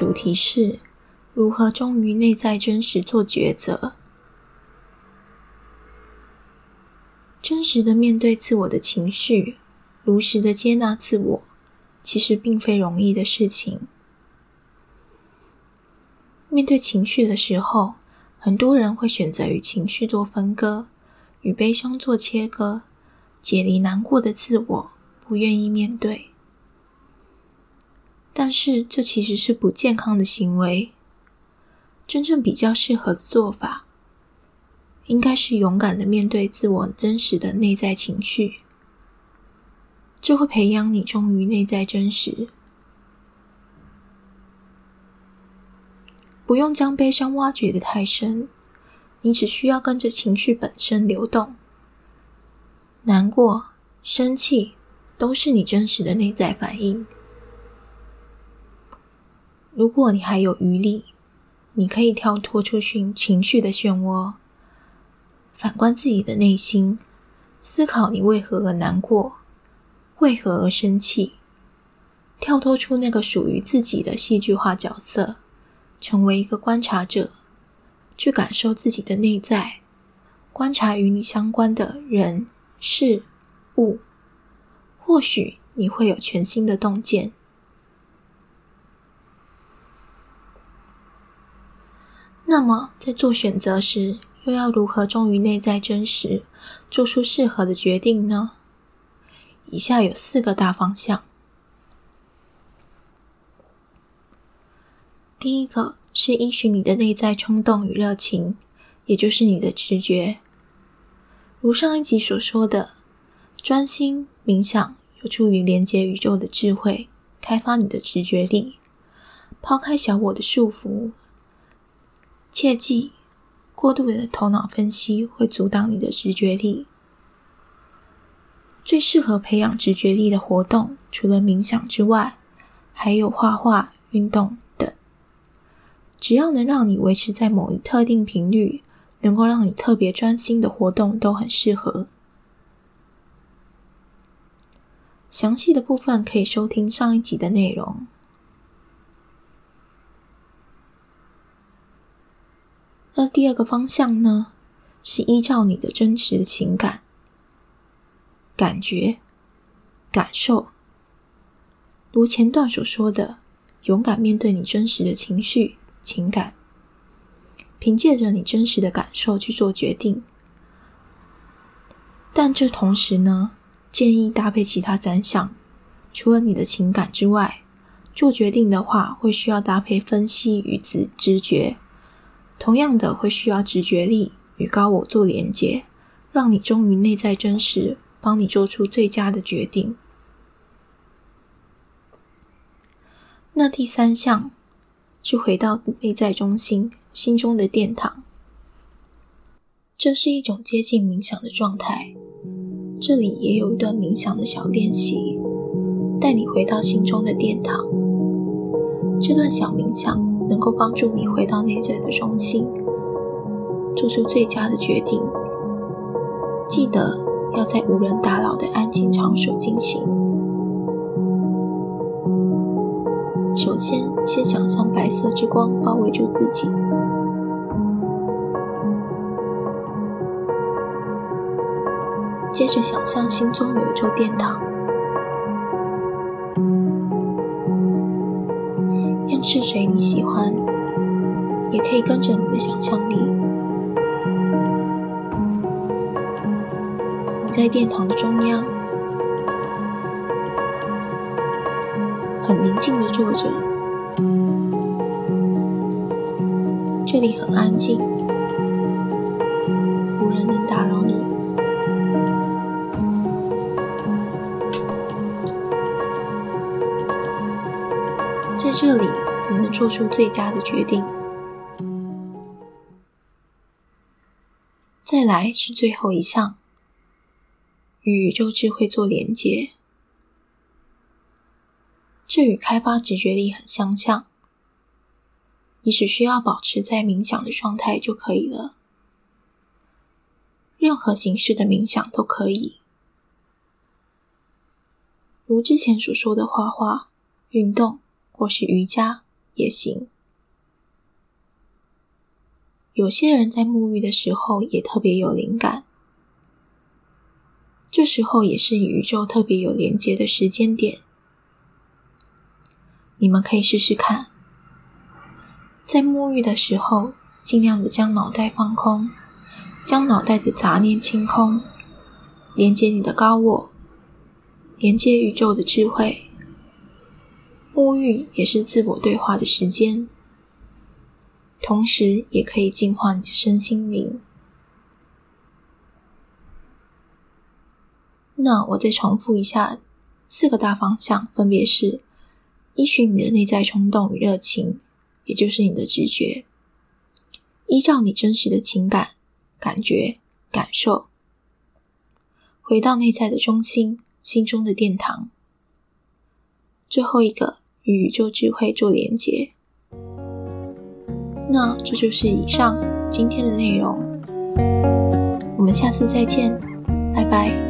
主题是如何忠于内在真实做抉择。真实的面对自我的情绪，如实的接纳自我，其实并非容易的事情。面对情绪的时候，很多人会选择与情绪做分割，与悲伤做切割，解离难过的自我，不愿意面对。但是这其实是不健康的行为。真正比较适合的做法，应该是勇敢的面对自我真实的内在情绪。这会培养你忠于内在真实。不用将悲伤挖掘得太深，你只需要跟着情绪本身流动。难过、生气都是你真实的内在反应。如果你还有余力，你可以跳脱出情绪的漩涡，反观自己的内心，思考你为何而难过，为何而生气，跳脱出那个属于自己的戏剧化角色，成为一个观察者，去感受自己的内在，观察与你相关的人、事、物，或许你会有全新的洞见。那么，在做选择时，又要如何忠于内在真实，做出适合的决定呢？以下有4个大方向。第一个是依循你的内在冲动与热情，也就是你的直觉。如上一集所说的，专心冥想有助于连接宇宙的智慧，开发你的直觉力，抛开小我的束缚。切记，过度的头脑分析会阻挡你的直觉力。最适合培养直觉力的活动，除了冥想之外，还有画画、运动等。只要能让你维持在某一特定频率，能够让你特别专心的活动都很适合。详细的部分可以收听上一集的内容。那第2个方向呢，是依照你的真实情感、感觉、感受。如前段所说的，勇敢面对你真实的情绪、情感，凭借着你真实的感受去做决定。但这同时呢，建议搭配其他3项，除了你的情感之外，做决定的话会需要搭配分析与直觉。同样的，会需要直觉力与高我做连结，让你忠于内在真实，帮你做出最佳的决定。那第3项是回到内在中心，心中的殿堂。这是一种接近冥想的状态，这里也有一段冥想的小练习，带你回到心中的殿堂。这段小冥想能够帮助你回到内在的中心，做出最佳的决定。记得要在无人打扰的安静场所进行。首先，先想象白色之光包围住自己，接着想象心中有一座殿堂，样式谁你喜欢，也可以跟着你的想象力。你在殿堂的中央，很宁静地坐着，这里很安静，无人能打扰你。在这里，你能做出最佳的决定。再来是最后一项，与宇宙智慧做连结。这与开发直觉力很相像，你只需要保持在冥想的状态就可以了。任何形式的冥想都可以，如之前所说的画画、运动或是瑜伽也行。有些人在沐浴的时候也特别有灵感，这时候也是与宇宙特别有连接的时间点。你们可以试试看，在沐浴的时候尽量的将脑袋放空，将脑袋的杂念清空，连接你的高我，连接宇宙的智慧。沐浴也是自我对话的时间，同时也可以净化你的身心灵。那我再重复一下4个大方向，分别是：依循你的内在冲动与热情，也就是你的直觉；依照你真实的情感、感觉、感受，回到内在的中心，心中的殿堂；最后一个，与宇宙智慧做连结。那这就是以上今天的内容，我们下次再见，拜拜。